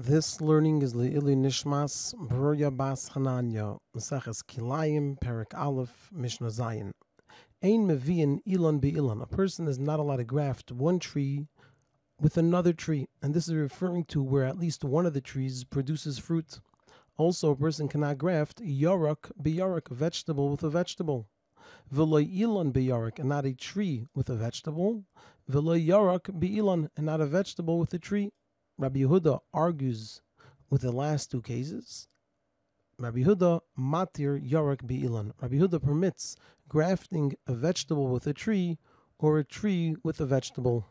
This learning is Le'ilui Nishmas Burya Bas Hananya, Maseches Kilaim, Perek Aleph, Mishna Zayin. Ein Mavirin, Elon Be Elon. A person is not allowed to graft one tree with another tree, and this is referring to where at least one of the trees produces fruit. Also, a person cannot graft Yorak Be Yorak, a vegetable with a vegetable. Velo Elon Be Yorak, and not a tree with a vegetable. Velo Yarak B'Ilan, and not a vegetable with a tree. Rabbi Yehuda argues with the last two cases. Rabbi Yehuda, matir yarak bi'ilan. Rabbi Yehuda permits grafting a vegetable with a tree or a tree with a vegetable.